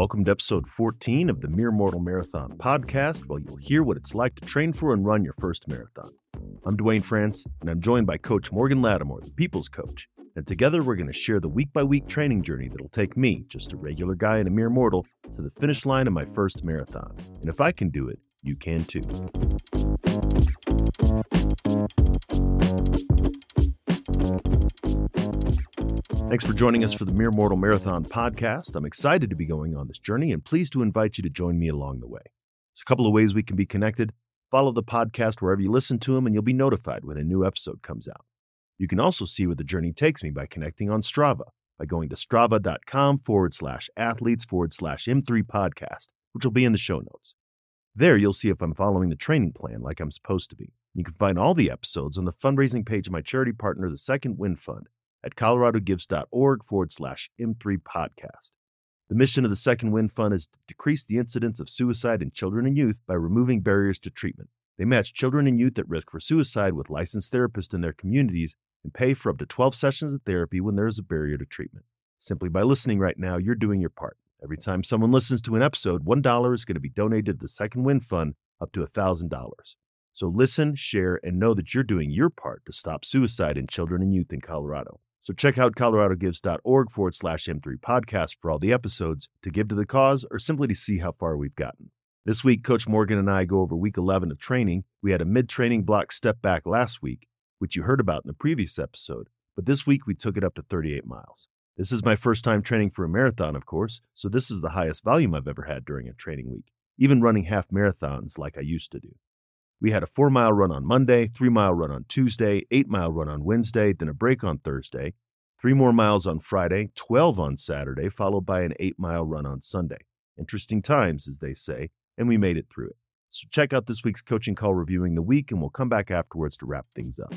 Welcome to episode 14 of the Mere Mortal Marathon Podcast, where you'll hear what it's like to train for and run your first marathon. I'm Dwayne France, and I'm joined by Coach Morgan Lattimore, the People's Coach. And together, we're going to share the week-by-week training journey that'll take me, just a regular guy and a mere mortal, to the finish line of my first marathon. And if I can do it, you can too. Thanks for joining us for the Mere Mortal Marathon Podcast. I'm excited to be going on this journey and pleased to invite you to join me along the way. There's a couple of ways we can be connected. Follow the podcast wherever you listen to them, and you'll be notified when a new episode comes out. You can also see where the journey takes me by connecting on Strava, by going to strava.com/athletes/M3podcast, which will be in the show notes. There, you'll see if I'm following the training plan like I'm supposed to be. You can find all the episodes on the fundraising page of my charity partner, the Second Wind Fund, at coloradogives.org/M3podcast. The mission of the Second Wind Fund is to decrease the incidence of suicide in children and youth by removing barriers to treatment. They match children and youth at risk for suicide with licensed therapists in their communities and pay for up to 12 sessions of therapy when there is a barrier to treatment. Simply by listening right now, you're doing your part. Every time someone listens to an episode, $1 is going to be donated to the Second Wind Fund, up to $1,000. So listen, share, and know that you're doing your part to stop suicide in children and youth in Colorado. So check out coloradogives.org/M3podcast for all the episodes, to give to the cause, or simply to see how far we've gotten. This week, Coach Morgan and I go over week 11 of training. We had a mid-training block step back last week, which you heard about in the previous episode, but this week we took it up to 38 miles. This is my first time training for a marathon, of course, so this is the highest volume I've ever had during a training week, even running half marathons like I used to do. We had a 4-mile run on Monday, 3-mile run on Tuesday, 8-mile run on Wednesday, then a break on Thursday, 3 more miles on Friday, 12 on Saturday, followed by an 8-mile run on Sunday. Interesting times, as they say, and we made it through it. So check out this week's coaching call reviewing the week, and we'll come back afterwards to wrap things up.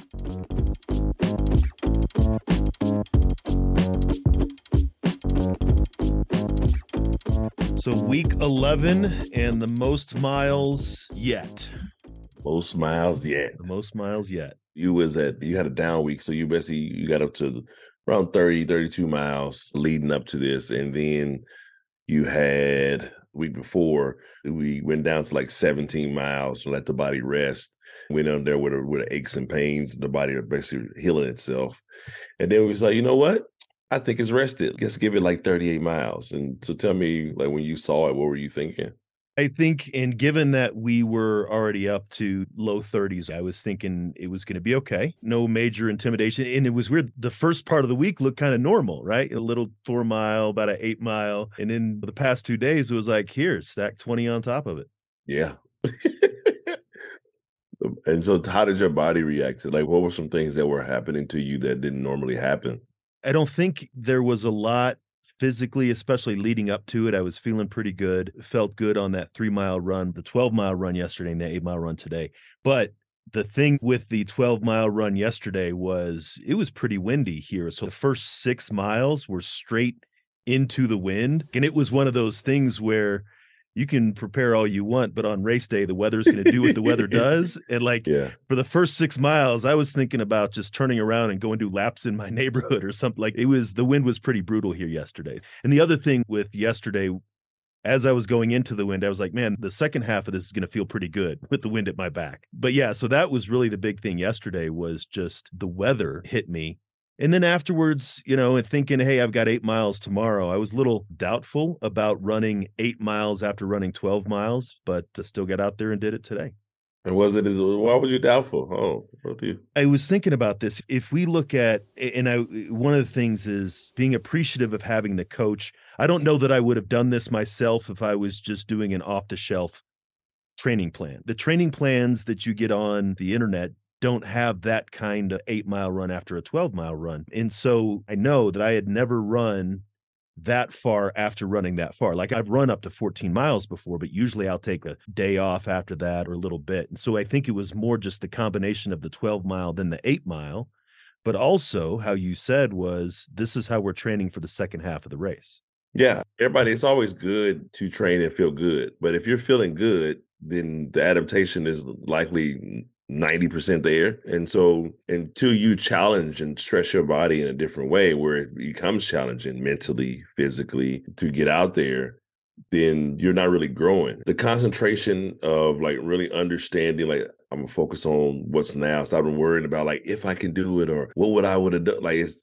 So week 11 and the most miles yet. Most miles yet. The most miles yet. You had a down week, so you got up to around 30, 32 miles leading up to this. And then you had week before, we went down to like 17 miles to let the body rest. Went on there with aches and pains, the body basically healing itself. And then we was like, you know what? I think it's rested. Let's give it like 38 miles. And so tell me, like, when you saw it, what were you thinking? I think, and given that we were already up to low 30s, I was thinking it was going to be okay. No major intimidation. And it was weird. The first part of the week looked kind of normal, right? A little 4-mile, about an 8-mile. And in the past 2 days, it was like, here, stack 20 on top of it. Yeah. And so how did your body react to, like, what were some things that were happening to you that didn't normally happen? I don't think there was a lot. Physically, especially leading up to it, I was feeling pretty good. Felt good on that 3-mile run, the 12-mile run yesterday, and the 8-mile run today. But the thing with the 12-mile run yesterday was it was pretty windy here. So the first 6 miles were straight into the wind. And it was one of those things where you can prepare all you want, but on race day, the weather's going to do what the weather does. And for the first 6 miles, I was thinking about just turning around and going to laps in my neighborhood or something. Like, it was, the wind was pretty brutal here yesterday. And the other thing with yesterday, as I was going into the wind, I was like, man, the second half of this is going to feel pretty good with the wind at my back. But yeah, so that was really the big thing yesterday, was just the weather hit me. And then afterwards, and thinking, hey, I've got 8 miles tomorrow. I was a little doubtful about running 8 miles after running 12 miles, but still got out there and did it today. And why was you doubtful? Oh, I was thinking about this. If we look at, one of the things is being appreciative of having the coach. I don't know that I would have done this myself if I was just doing an off-the-shelf training plan. The training plans that you get on the internet don't have that kind of 8-mile run after a 12-mile run. And so I know that I had never run that far after running that far. Like, I've run up to 14 miles before, but usually I'll take a day off after that or a little bit. And so I think it was more just the combination of the 12-mile than the 8-mile. But also, how you said was, this is how we're training for the second half of the race. Yeah, everybody, it's always good to train and feel good. But if you're feeling good, then the adaptation is likely 90% there. And so until you challenge and stress your body in a different way where it becomes challenging mentally, physically, to get out there, then you're not really growing. The concentration of like really understanding, like, I'm gonna focus on what's now. Stop worrying about like if I can do it or what would I would have done. Like it's,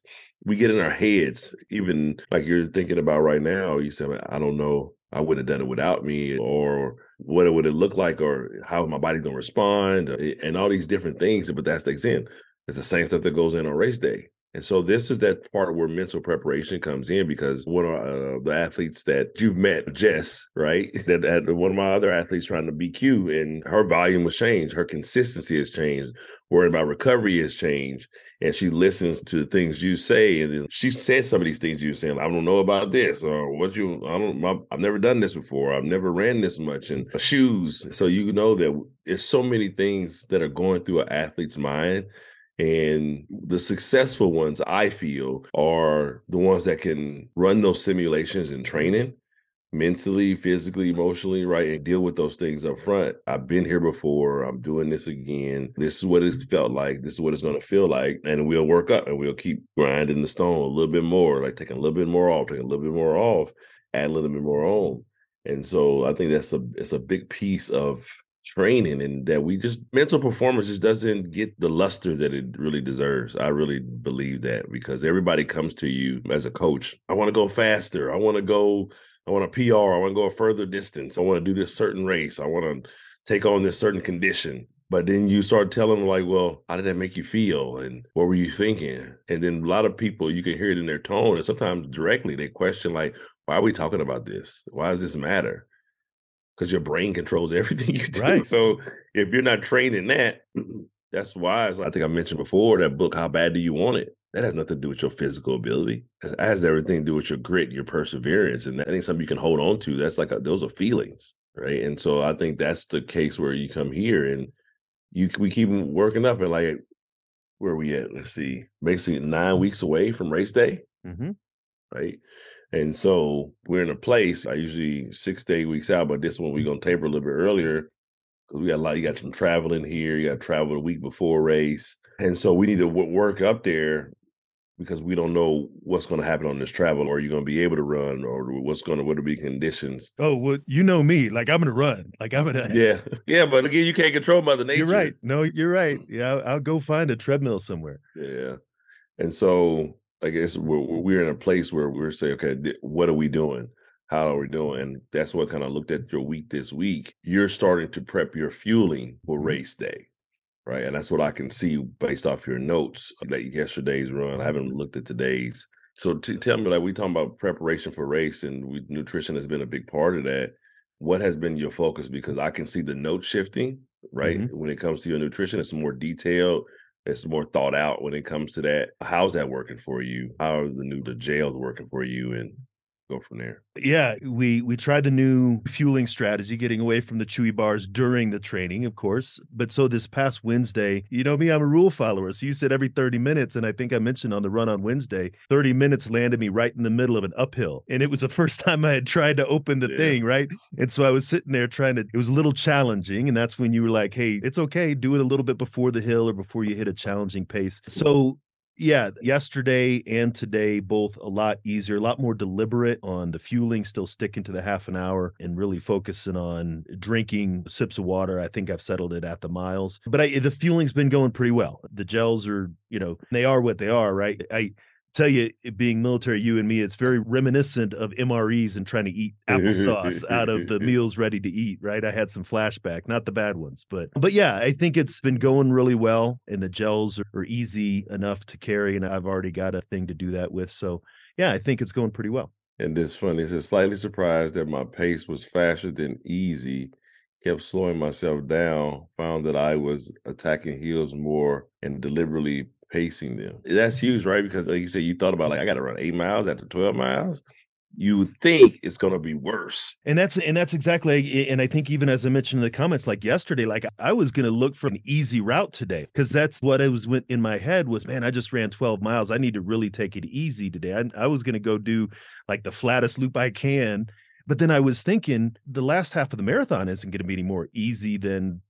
we get in our heads, even like you're thinking about right now. You say, I don't know, I wouldn't have done it without me, or what it would have looked like, or how my body's gonna respond, and all these different things. But that sticks in. It's the same stuff that goes in on race day. And so this is that part where mental preparation comes in, because one of the athletes that you've met, Jess, right? That one of my other athletes trying to BQ, and her volume was changed. Her consistency has changed. Worrying about recovery has changed. And she listens to the things you say. And then she said some of these things you were saying, like, I don't know about this, or I've never done this before. I've never ran this much, and shoes. So you know that there's so many things that are going through an athlete's mind. And the successful ones, I feel, are the ones that can run those simulations and training mentally, physically, emotionally, right? And deal with those things up front. I've been here before. I'm doing this again. This is what it felt like. This is what it's going to feel like. And we'll work up and we'll keep grinding the stone a little bit more, like taking a little bit more off, add a little bit more on. And so I think it's a big piece of training, and that mental performance just doesn't get the luster that it really deserves. I really believe that, because everybody comes to you as a coach. I want to go faster. I want to PR. I want to go a further distance. I want to do this certain race. I want to take on this certain condition. But then you start telling them like, well, how did that make you feel? And what were you thinking? And then a lot of people, you can hear it in their tone. And sometimes directly they question like, why are we talking about this? Why does this matter? Because your brain controls everything you do. Right. So if you're not training that's why, as I think I mentioned before, that book, How Bad Do You Want It? That has nothing to do with your physical ability. It has everything to do with your grit, your perseverance. And that ain't something you can hold on to. That's like, those are feelings, right? And so I think that's the case where you come here and we keep working up, and like, where are we at? Let's see, basically 9 weeks away from race day, right? And so we're in a place, I usually 6 to 8 weeks out, but this one we're going to taper a little bit earlier, because you got some traveling here. You got to travel the week before race. And so we need to work up there, because we don't know what's going to happen on this travel, or you're going to be able to run, or what will be conditions. Oh, well, you know me, like, I'm going to run. Like, I'm going to. Yeah. But again, you can't control Mother Nature. You're right. No, you're right. Yeah. I'll go find a treadmill somewhere. Yeah. And so I guess we're in a place where we're saying, okay, what are we doing? How are we doing? And that's what kind of looked at your week this week. You're starting to prep your fueling for race day, right? And that's what I can see based off your notes that yesterday's run. I haven't looked at today's. So tell me, like, we talking about preparation for race, and nutrition has been a big part of that. What has been your focus? Because I can see the note shifting, right? Mm-hmm. When it comes to your nutrition, it's more detailed. It's more thought out when it comes to that. How's that working for you? How are the gels working for you? And go from there. Yeah, we tried the new fueling strategy, getting away from the chewy bars during the training, of course. But so this past Wednesday, you know me, I'm a rule follower. So you said every 30 minutes. And I think I mentioned on the run on Wednesday, 30 minutes landed me right in the middle of an uphill. And it was the first time I had tried to open the thing, right? And so I was sitting there it was a little challenging. And that's when you were like, hey, it's okay. Do it a little bit before the hill or before you hit a challenging pace. So yeah, yesterday and today, both a lot easier, a lot more deliberate on the fueling, still sticking to the half an hour and really focusing on drinking sips of water. I think I've settled it at the miles, but the fueling's been going pretty well. The gels are, they are what they are, right? I tell you, being military, you and me, it's very reminiscent of MREs and trying to eat applesauce out of the meals ready to eat, right? I had some flashback, not the bad ones, but yeah, I think it's been going really well, and the gels are easy enough to carry, and I've already got a thing to do that with. So yeah, I think it's going pretty well. And it's funny, it's slightly surprised that my pace was faster than easy. Kept slowing myself down, found that I was attacking hills more and deliberately pacing them. That's huge, right? Because like you said, you thought about like, I got to run 8 miles after 12 miles. You think it's going to be worse. And that's exactly. And I think even as I mentioned in the comments, like yesterday, like I was going to look for an easy route today, because that's what I was in my head was, man, I just ran 12 miles. I need to really take it easy today. I was going to go do like the flattest loop I can. But then I was thinking the last half of the marathon isn't going to be any more easy than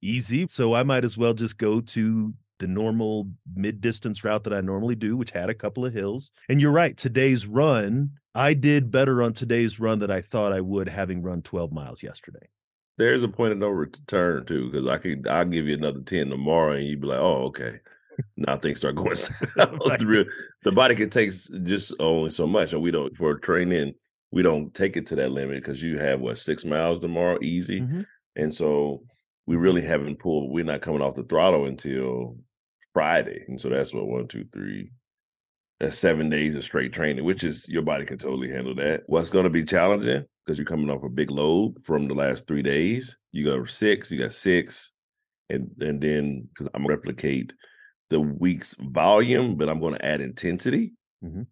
easy. So I might as well just go to the normal mid-distance route that I normally do, which had a couple of hills. And you're right, today's run, I did better on today's run than I thought I would, having run 12 miles yesterday. There's a point of no return, too, because I'll give you another 10 tomorrow, and you'd be like, oh, okay. Now things start going south. The body can take just only so much, and we don't, for training, we don't take it to that limit, because you have, 6 miles tomorrow, easy? Mm-hmm. And so we really haven't pulled. We're not coming off the throttle until Friday. And so that's what, 1, 2, 3, that's 7 days of straight training, which is, your body can totally handle that. What's going to be challenging, because you're coming off a big load from the last 3 days. You got six. And then, because I'm going to replicate the week's volume, but I'm going to add intensity. Mm-hmm.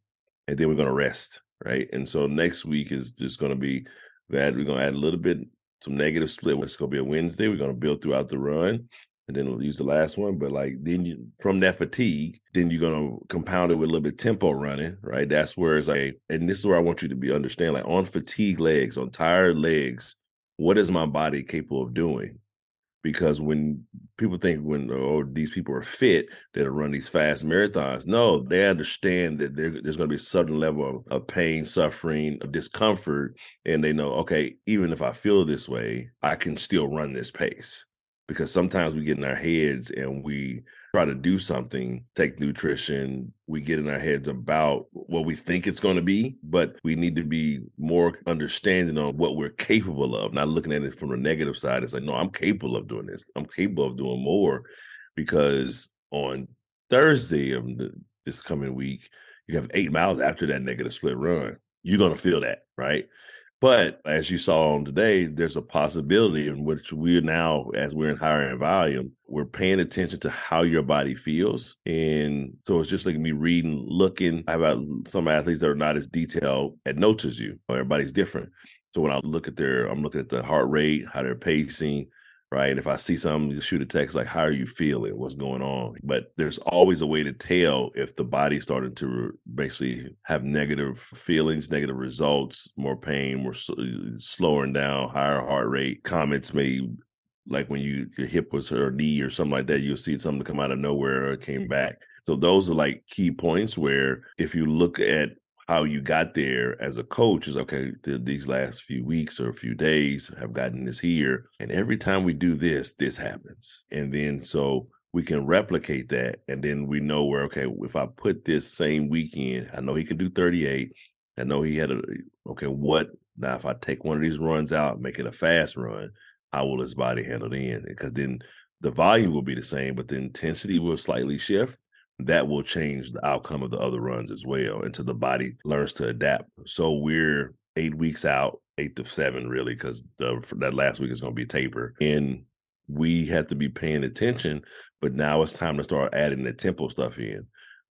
And then we're going to rest, right? And so next week is just going to be that. We're going to add a little bit, some negative split, which is going to be a Wednesday. We're going to build throughout the run. And then we'll use the last one. But from that fatigue, then you're going to compound it with a little bit of tempo running, right? That's where it's like, and this is where I want you to be understand, on fatigue legs, on tired legs, what is my body capable of doing? Because when people think these people are fit, that'll run these fast marathons. No, they understand that there's going to be a certain level of pain, suffering, of discomfort. And they know, okay, even if I feel this way, I can still run this pace. Because sometimes we get in our heads and we try to do something, take nutrition, we get in our heads about what we think it's going to be, but we need to be more understanding on what we're capable of, not looking at it from the negative side. It's like, no, I'm capable of doing this. I'm capable of doing more, because on Thursday of this coming week, you have 8 miles after that negative split run. You're going to feel that, right? But as you saw on today, there's a possibility in which we're now, as we're in higher volume, we're paying attention to how your body feels. And so it's just like me reading, looking. I have some athletes that are not as detailed at notes as you. Everybody's different. So when I look at I'm looking at the heart rate, how they're pacing, right? And if I see something, you shoot a text like, how are you feeling? What's going on? But there's always a way to tell if the body's starting to basically have negative feelings, negative results, more pain, more slowing down, higher heart rate. Comments may, like when your hip was or knee or something like that, you'll see something come out of nowhere or came back. So those are key points where if you look at how you got there as a coach is, okay, these last few weeks or a few days have gotten this here. And every time we do this, this happens. And then so we can replicate that. And then we know where, okay, if I put this same weekend, I know he can do 38. I know he had now if I take one of these runs out, make it a fast run, how will his body handle it in? Because then the volume will be the same, but the intensity will slightly shift. That will change the outcome of the other runs as well until the body learns to adapt. So we're 8 weeks out, 8 to 7 really, because that last week is going to be taper. And we have to be paying attention, but now it's time to start adding the tempo stuff in.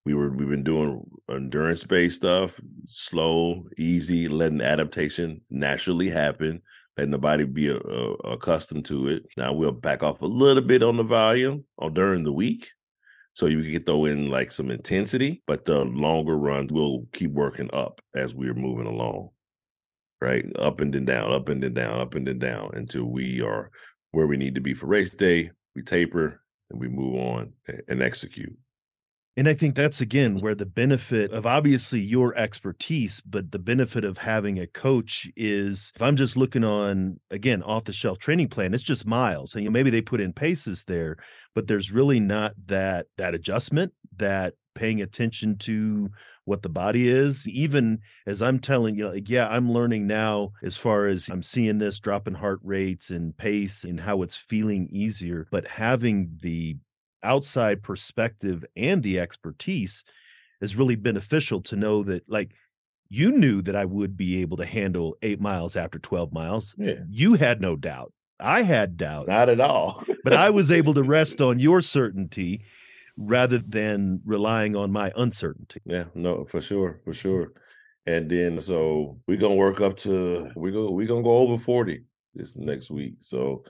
We've been doing endurance-based stuff, slow, easy, letting adaptation naturally happen, letting the body be accustomed to it. Now we'll back off a little bit on the volume or during the week. So you can throw in some intensity, but the longer runs will keep working up as we're moving along, right? Up and then down, up and then down, up and then down until we are where we need to be for race day. We taper and we move on and execute. And I think that's, again, where the benefit of obviously your expertise, but the benefit of having a coach is if I'm just looking on, again, off-the-shelf training plan, it's just miles. And maybe they put in paces there, but there's really not that adjustment, that paying attention to what the body is. Even as I'm telling you, I'm learning now as far as I'm seeing this drop in heart rates and pace and how it's feeling easier, but having the outside perspective and the expertise is really beneficial to know that you knew that I would be able to handle 8 miles after 12 miles. Yeah. You had no doubt. I had doubt. Not at all. But I was able to rest on your certainty rather than relying on my uncertainty. Yeah, no, for sure. And then so we're going to work up to, we're going to go over 40 this next week. So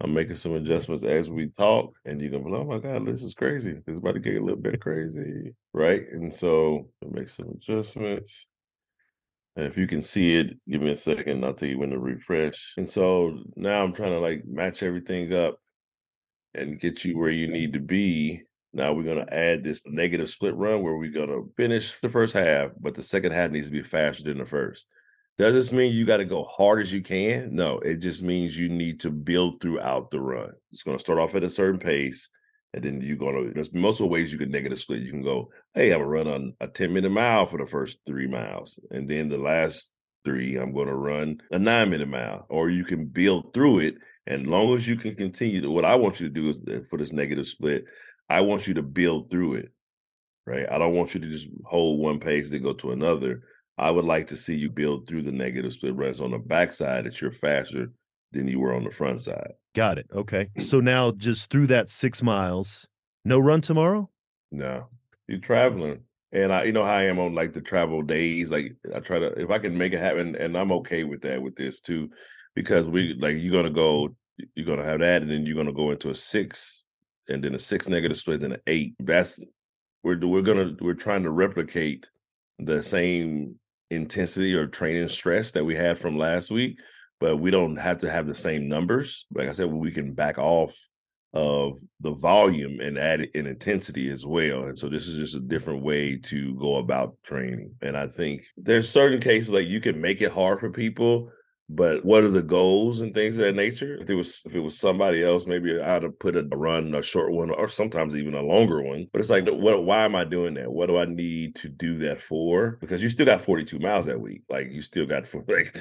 I'm making some adjustments as we talk, and you're going to be like, oh my God, this is crazy. This is about to get a little bit crazy, right? And so I make some adjustments. And if you can see it, give me a second. I'll tell you when to refresh. And so now I'm trying to match everything up and get you where you need to be Now we're going to add this negative split run where we're going to finish the first half, but the second half needs to be faster than the first. Does this mean you got to go hard as you can? No, it just means you need to build throughout the run. It's going to start off at a certain pace, and then you're going to, there's multiple ways you can negative split. You can go, hey, I'm going to run on a 10-minute mile for the first 3 miles, and then the last 3, I'm going to run a 9-minute mile. Or you can build through it, and long as you can continue to, what I want you to do is for this negative split, I want you to build through it, right? I don't want you to just hold one pace then go to another. I would like to see you build through the negative split runs on the backside that you're faster than you were on the front side. Got it. Okay. So now just through that 6 miles, no run tomorrow? No. You're traveling. And I, you know how I am on like the travel days. Like I try to, if I can make it happen, and I'm okay with that with this too, because we like, you're going to go, you're going to have that, and then you're going to go into a 6, and then a 6 negative split, then an 8. That's we're trying to replicate the same intensity or training stress that we had from last week, but we don't have to have the same numbers. Like I said, we can back off of the volume and add it in intensity as well. And so this is just a different way to go about training. And I think there's certain cases like you can make it hard for people, but what are the goals and things of that nature? If it was somebody else, maybe I'd have put a run, a short one, or sometimes even a longer one. But it's like, why am I doing that? What do I need to do that for? Because you still got 42 miles that week. Like you still got, like,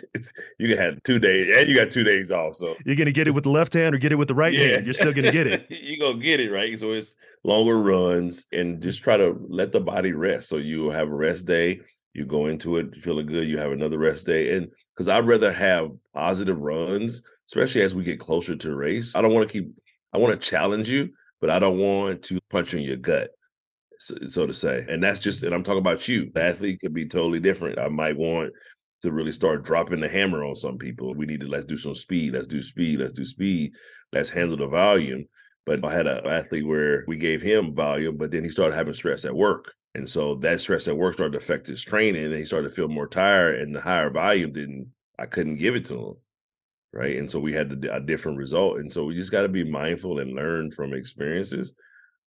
you had 2 days and you got 2 days off. So you're going to get it with the left hand or get it with the right hand. You're still going to get it. You're going to get it, right? So it's longer runs and just try to let the body rest. So you have a rest day. You go into it feeling good. You have another rest day. And because I'd rather have positive runs, especially as we get closer to the race. I want to challenge you, but I don't want to punch you in your gut, so to say. And that's just, and I'm talking about you. The athlete could be totally different. I might want to really start dropping the hammer on some people. We need to, let's do some speed. Let's do speed. Let's do speed. Let's handle the volume. But I had an athlete where we gave him volume, but then he started having stress at work. And so that stress at work started to affect his training, and he started to feel more tired, and the higher volume I couldn't give it to him, right? And so we had a different result. And so we just got to be mindful and learn from experiences.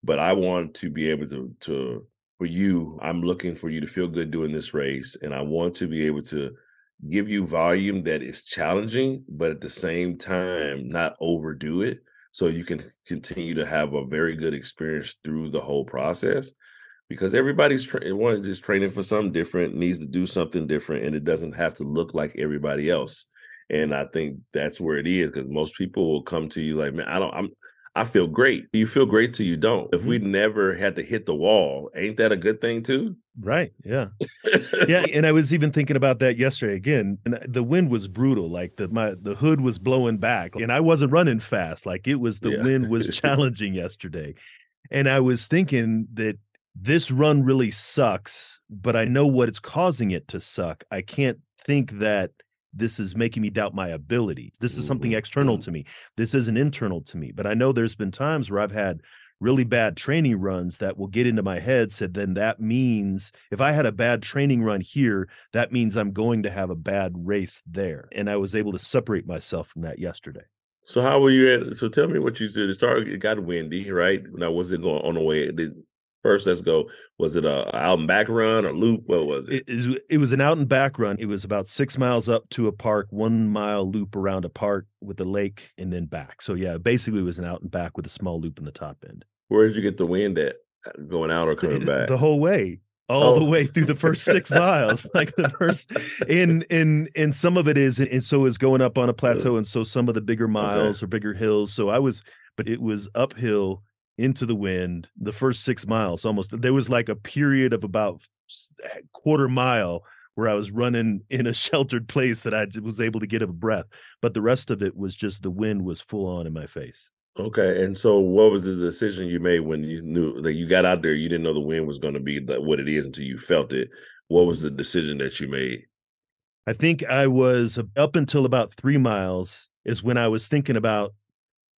But I want to be able to for you, I'm looking for you to feel good doing this race, and I want to be able to give you volume that is challenging, but at the same time, not overdo it, so you can continue to have a very good experience through the whole process. Because everybody's one is training for something different, needs to do something different, and it doesn't have to look like everybody else. And I think that's where it is, because most people will come to you like, "Man, I feel great." You feel great till you don't. If we never had to hit the wall, ain't that a good thing too? Right? Yeah, yeah. And I was even thinking about that yesterday again. And the wind was brutal. Like the hood was blowing back, and I wasn't running fast. Like it was wind was challenging yesterday, and I was thinking that. This run really sucks, but I know what it's causing it to suck. I can't think that this is making me doubt my ability. This is something external to me. This isn't internal to me. But I know there's been times where I've had really bad training runs that will get into my head, said, then that means if I had a bad training run here, that means I'm going to have a bad race there. And I was able to separate myself from that yesterday. So how were you at? So tell me what you did. It got windy, right? Now, was it going on the way? First, let's go. Was it an out and back run or loop? What was it? It was an out and back run. It was about 6 miles up to a park, 1 mile loop around a park with the lake, and then back. So yeah, basically it was an out and back with a small loop in the top end. Where did you get the wind at? Going out or coming back? The whole way. All the way through the first 6 miles, like the first, and some of it is, and so is going up on a plateau, and so some of the bigger miles or bigger hills. So it was uphill into the wind, the first 6 miles almost. There was like a period of about a quarter mile where I was running in a sheltered place that I was able to get a breath. But the rest of it was just the wind was full on in my face. Okay. And so what was the decision you made when you knew that you got out there, you didn't know the wind was going to be what it is until you felt it? What was the decision that you made? I think I was up until about 3 miles is when I was thinking about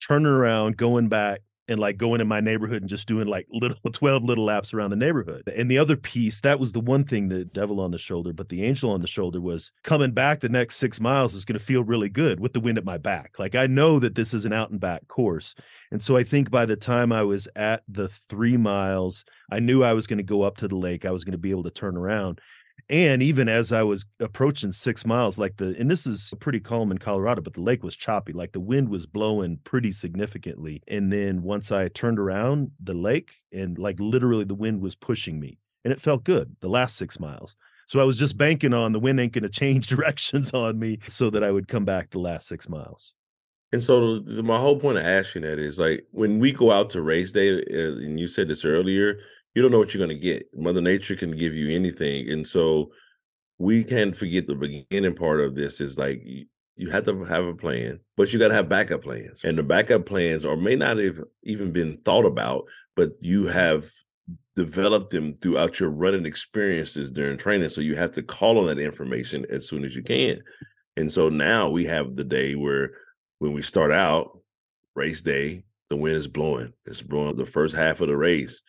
turning around, going back, and like going in my neighborhood and just doing like 12 little laps around the neighborhood. And the other piece, that was the one thing, the devil on the shoulder, but the angel on the shoulder was coming back the next 6 miles is going to feel really good with the wind at my back. Like I know that this is an out and back course. And so I think by the time I was at the 3 miles, I knew I was going to go up to the lake. I was going to be able to turn around. And even as I was approaching 6 miles, and this is pretty calm in Colorado, but the lake was choppy, like the wind was blowing pretty significantly. And then once I turned around the lake and like literally the wind was pushing me and it felt good the last 6 miles. So I was just banking on the wind ain't going to change directions on me so that I would come back the last 6 miles. And so my whole point of asking that is like when we go out to race day, and you said this earlier, you don't know what you're going to get. Mother Nature can give you anything. And so we can't forget the beginning part of this is like you have to have a plan, but you got to have backup plans. And the backup plans or may not have even been thought about, but you have developed them throughout your running experiences during training. So you have to call on that information as soon as you can. And so now we have the day where when we start out, race day, the wind is blowing. It's blowing the first half of the race.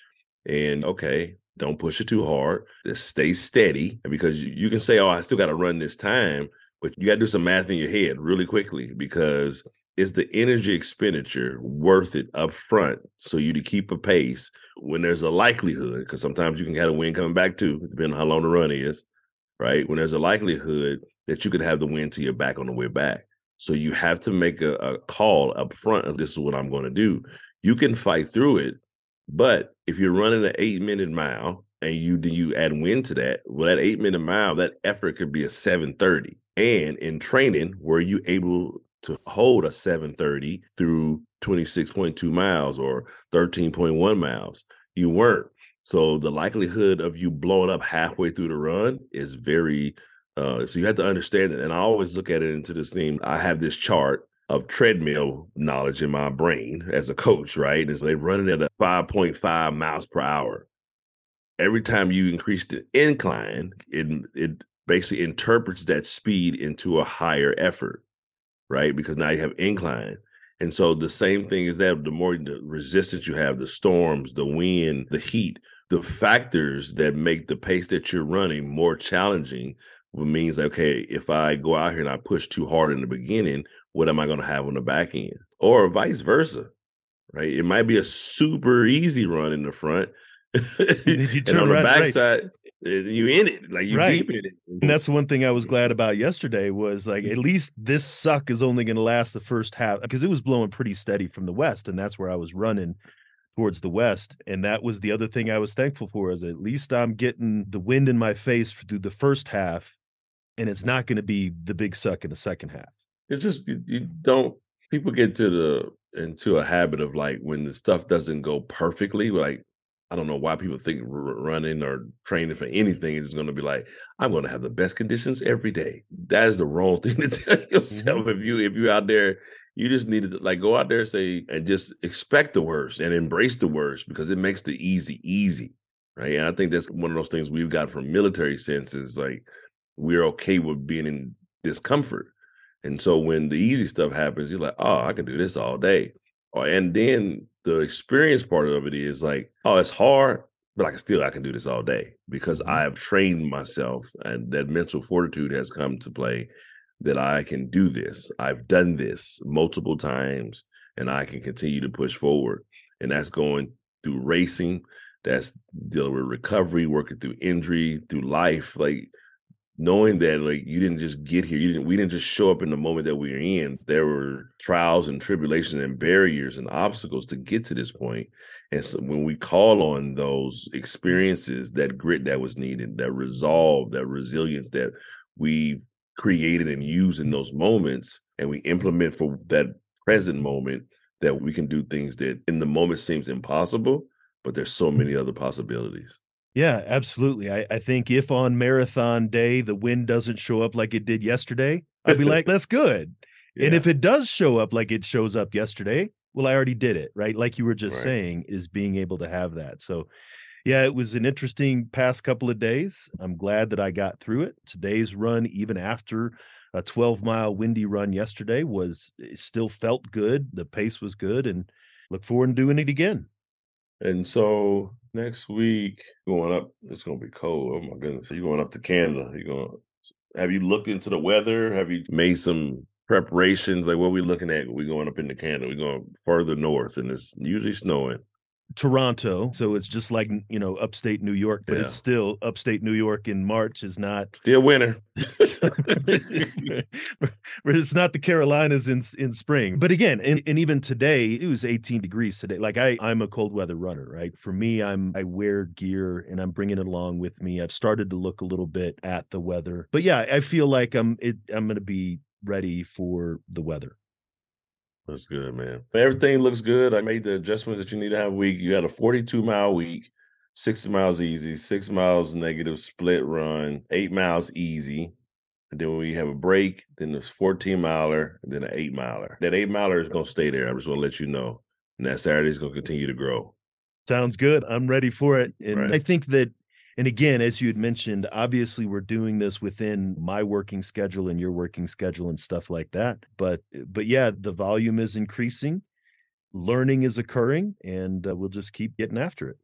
And okay, don't push it too hard. Just stay steady. Because you can say, oh, I still got to run this time, but you got to do some math in your head really quickly because is the energy expenditure worth it up front so you to keep a pace when there's a likelihood? Because sometimes you can have a wind coming back too, depending on how long the run is, right? When there's a likelihood that you could have the wind to your back on the way back. So you have to make a call up front of this is what I'm going to do. You can fight through it. But if you're running an 8-minute mile and you add wind to that, well, that 8-minute mile, that effort could be a 7:30. And in training, were you able to hold a 7:30 through 26.2 miles or 13.1 miles? You weren't. So the likelihood of you blowing up halfway through the run is very, so you have to understand it. And I always look at it into this theme. I have this chart of treadmill knowledge in my brain as a coach, right? Is they running at a 5.5 miles per hour. Every time you increase the incline, it basically interprets that speed into a higher effort, right? Because now you have incline. And so the same thing is that the more the resistance you have, the storms, the wind, the heat, the factors that make the pace that you're running more challenging means, okay, if I go out here and I push too hard in the beginning, what am I going to have on the back end? Or vice versa, right? It might be a super easy run in the front. And on the backside, you in it, like you deep in it. And that's one thing I was glad about yesterday was like, at least this suck is only going to last the first half because it was blowing pretty steady from the west. And that's where I was running towards the west. And that was the other thing I was thankful for is at least I'm getting the wind in my face through the first half. And it's not going to be the big suck in the second half. It's just, people get into a habit of like when the stuff doesn't go perfectly, like, I don't know why people think running or training for anything is going to be like, I'm going to have the best conditions every day. That is the wrong thing to tell yourself. Mm-hmm. If you're out there, you just need to like go out there and say, and just expect the worst and embrace the worst because it makes the easy, right? And I think that's one of those things we've got from military sense is like, we're okay with being in discomfort. And so when the easy stuff happens, you're like, oh, I can do this all day. And then the experience part of it is like, oh, it's hard, but I can do this all day because I have trained myself and that mental fortitude has come to play that I can do this. I've done this multiple times and I can continue to push forward. And that's going through racing. That's dealing with recovery, working through injury, through life, like knowing that like you didn't just get here, we didn't just show up in the moment that we were in. There were trials and tribulations and barriers and obstacles to get to this point. And so when we call on those experiences, that grit that was needed, that resolve, that resilience that we created and used in those moments, and we implement for that present moment, that we can do things that in the moment seems impossible, but there's so many other possibilities. Yeah, absolutely. I think if on marathon day, the wind doesn't show up like it did yesterday, I'd be like, that's good. Yeah. And if it does show up like it shows up yesterday, well, I already did it, right? Like you were just saying, is being able to have that. So yeah, it was an interesting past couple of days. I'm glad that I got through it. Today's run, even after a 12-mile windy run yesterday, it still felt good. The pace was good. And look forward to doing it again. And so next week, going up, it's going to be cold. Oh, my goodness. You're going up to Canada. Have you looked into the weather? Have you made some preparations? Like, what are we looking at? We're going up into Canada. We're going further north, and it's usually snowing. Toronto. So it's just like, upstate New York, but it's still upstate New York in March is not still winter. It's not the Carolinas in spring. But again, and even today, it was 18 degrees today. Like I'm a cold weather runner, right? For me, I wear gear and I'm bringing it along with me. I've started to look a little bit at the weather, but yeah, I feel like I'm going to be ready for the weather. That's good, man. Everything looks good. I made the adjustments that you need to have a week. You had a 42-mile week, 6 miles easy, 6 miles negative split run, 8 miles easy. And then we have a break, then there's 14-miler, then an 8-miler. That 8-miler is going to stay there. I just want to let you know. And that Saturday is going to continue to grow. Sounds good. I'm ready for it. And right. I think that, and again, as you had mentioned, obviously we're doing this within my working schedule and your working schedule and stuff like that. But yeah, the volume is increasing, learning is occurring, and we'll just keep getting after it.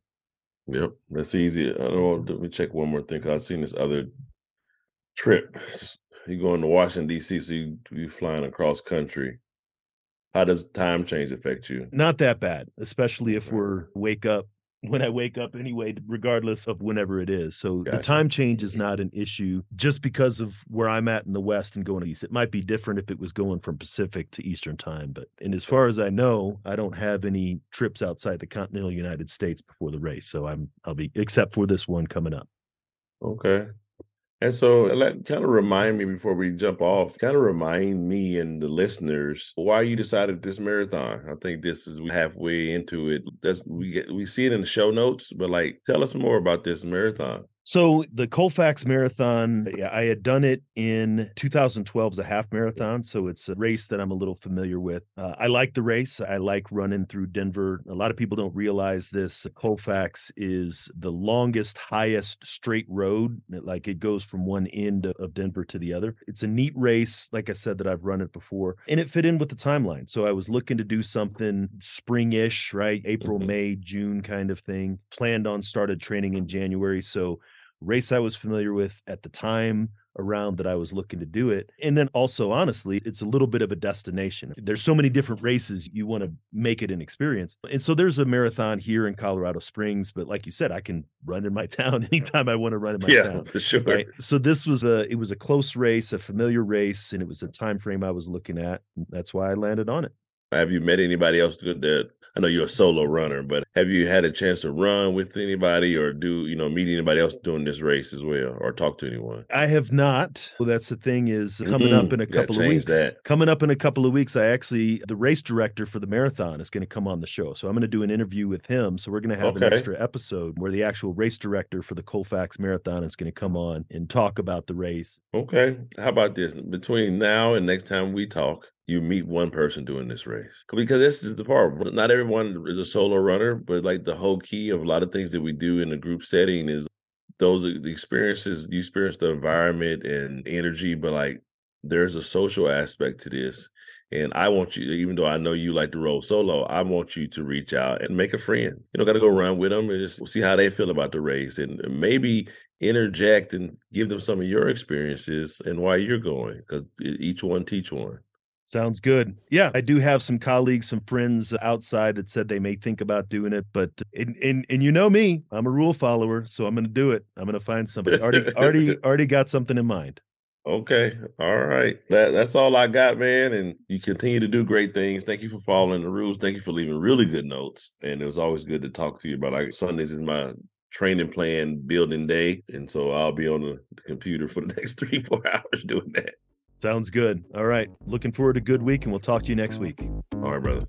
Yep, that's easy. I don't know. Let me check one more thing. I've seen this other trip. You're going to Washington, D.C., so you're flying across country. How does time change affect you? Not that bad, especially if we're wake up. When I wake up anyway, regardless of whenever it is. So Gotcha. The time change is not an issue just because of where I'm at in the West and going east. It might be different if it was going from Pacific to Eastern time. And as far as I know, I don't have any trips outside the continental United States before the race. So I'll be, except for this one coming up. Okay. And so that kind of remind me before we jump off, kind of remind me and the listeners why you decided this marathon. I think this is halfway into it. We see it in the show notes, but like, tell us more about this marathon. So the Colfax Marathon, I had done it in 2012 as a half marathon. So it's a race that I'm a little familiar with. I like the race. I like running through Denver. A lot of people don't realize this. Colfax is the longest, highest straight road. Like it goes from one end of Denver to the other. It's a neat race, like I said, that I've run it before. And it fit in with the timeline. So I was looking to do something spring-ish, right? April, May, June kind of thing. Planned on started training in January. So race I was familiar with at the time around that I was looking to do it. And then also, honestly, it's a little bit of a destination. There's so many different races, you want to make it an experience. And so there's a marathon here in Colorado Springs, but like you said, I can run in my town anytime I want to run in my town. Yeah, for sure. Right? So this was a close race, a familiar race, and it was a time frame I was looking at. That's why I landed on it. Have you met anybody else that, I know you're a solo runner, but have you had a chance to run with anybody or meet anybody else doing this race as well or talk to anyone? I have not. Well, that's the thing is coming up in a couple of weeks. Coming up in a couple of weeks, the race director for the marathon is going to come on the show. So I'm going to do an interview with him. So we're going to have an extra episode where the actual race director for the Colfax Marathon is going to come on and talk about the race. Okay. How about this? Between now and next time we talk, you meet one person doing this race. Because this is the part. Not everyone is a solo runner, but like the whole key of a lot of things that we do in a group setting is those are the experiences, you experience the environment and energy, but like there's a social aspect to this. And I want you, even though I know you like to roll solo, I want you to reach out and make a friend. You don't got to go run with them and just see how they feel about the race and maybe interject and give them some of your experiences and why you're going because each one teach one. Sounds good. Yeah, I do have some colleagues, some friends outside that said they may think about doing it, but and you know me, I'm a rule follower, so I'm going to do it. I'm going to find somebody. Already got something in mind. Okay. All right. That's all I got, man. And you continue to do great things. Thank you for following the rules. Thank you for leaving really good notes. And it was always good to talk to you about like Sundays is my training plan building day, and so I'll be on the computer for the next 3-4 hours doing that. Sounds good. All right. Looking forward to a good week, and we'll talk to you next week. All right, brother.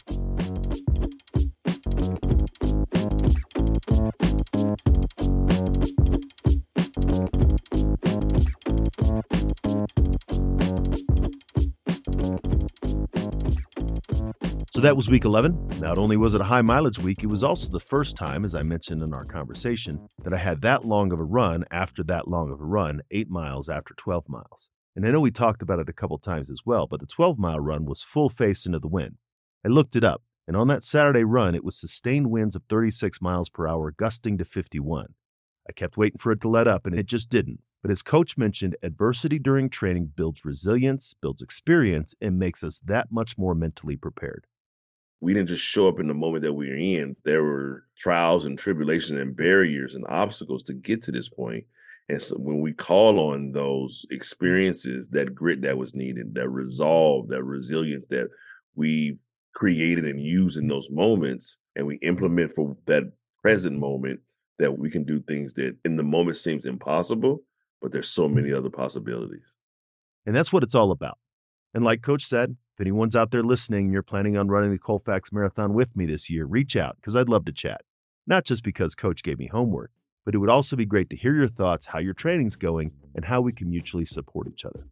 So that was week 11. Not only was it a high mileage week, it was also the first time, as I mentioned in our conversation, that I had that long of a run after that long of a run, 8 miles after 12 miles. And I know we talked about it a couple times as well, but the 12-mile run was full face into the wind. I looked it up. and on that Saturday run, it was sustained winds of 36 miles per hour, gusting to 51. I kept waiting for it to let up, and it just didn't. But as Coach mentioned, adversity during training builds resilience, builds experience, and makes us that much more mentally prepared. We didn't just show up in the moment that we were in. There were trials and tribulations and barriers and obstacles to get to this point. And so when we call on those experiences, that grit that was needed, that resolve, that resilience that we created and used in those moments, and we implement for that present moment, that we can do things that in the moment seems impossible, but there's so many other possibilities. And that's what it's all about. And like Coach said, if anyone's out there listening and you're planning on running the Colfax Marathon with me this year, reach out, because I'd love to chat. Not just because Coach gave me homework, but it would also be great to hear your thoughts, how your training's going, and how we can mutually support each other.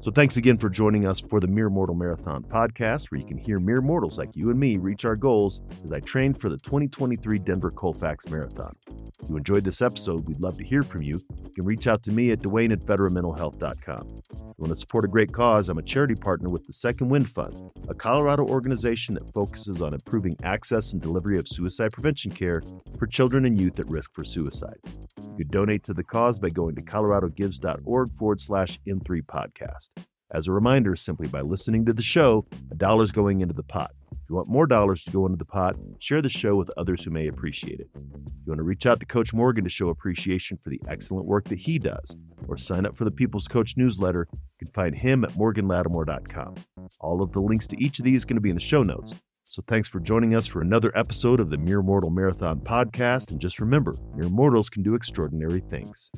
So thanks again for joining us for the Mere Mortal Marathon podcast, where you can hear mere mortals like you and me reach our goals as I trained for the 2023 Denver Colfax Marathon. If you enjoyed this episode, we'd love to hear from you. You can reach out to me at Dwayne@veteranmentalhealth.com. Want to support a great cause? I'm a charity partner with the Second Wind Fund, a Colorado organization that focuses on improving access and delivery of suicide prevention care for children and youth at risk for suicide. You can donate to the cause by going to coloradogives.org/N3podcast. As a reminder, simply by listening to the show, a dollar's going into the pot. If you want more dollars to go into the pot, share the show with others who may appreciate it. If you want to reach out to Coach Morgan to show appreciation for the excellent work that he does, or sign up for the People's Coach newsletter, you can find him at morganlattimore.com. All of the links to each of these are going to be in the show notes. So thanks for joining us for another episode of the Mere Mortal Marathon podcast. And just remember, mere mortals can do extraordinary things.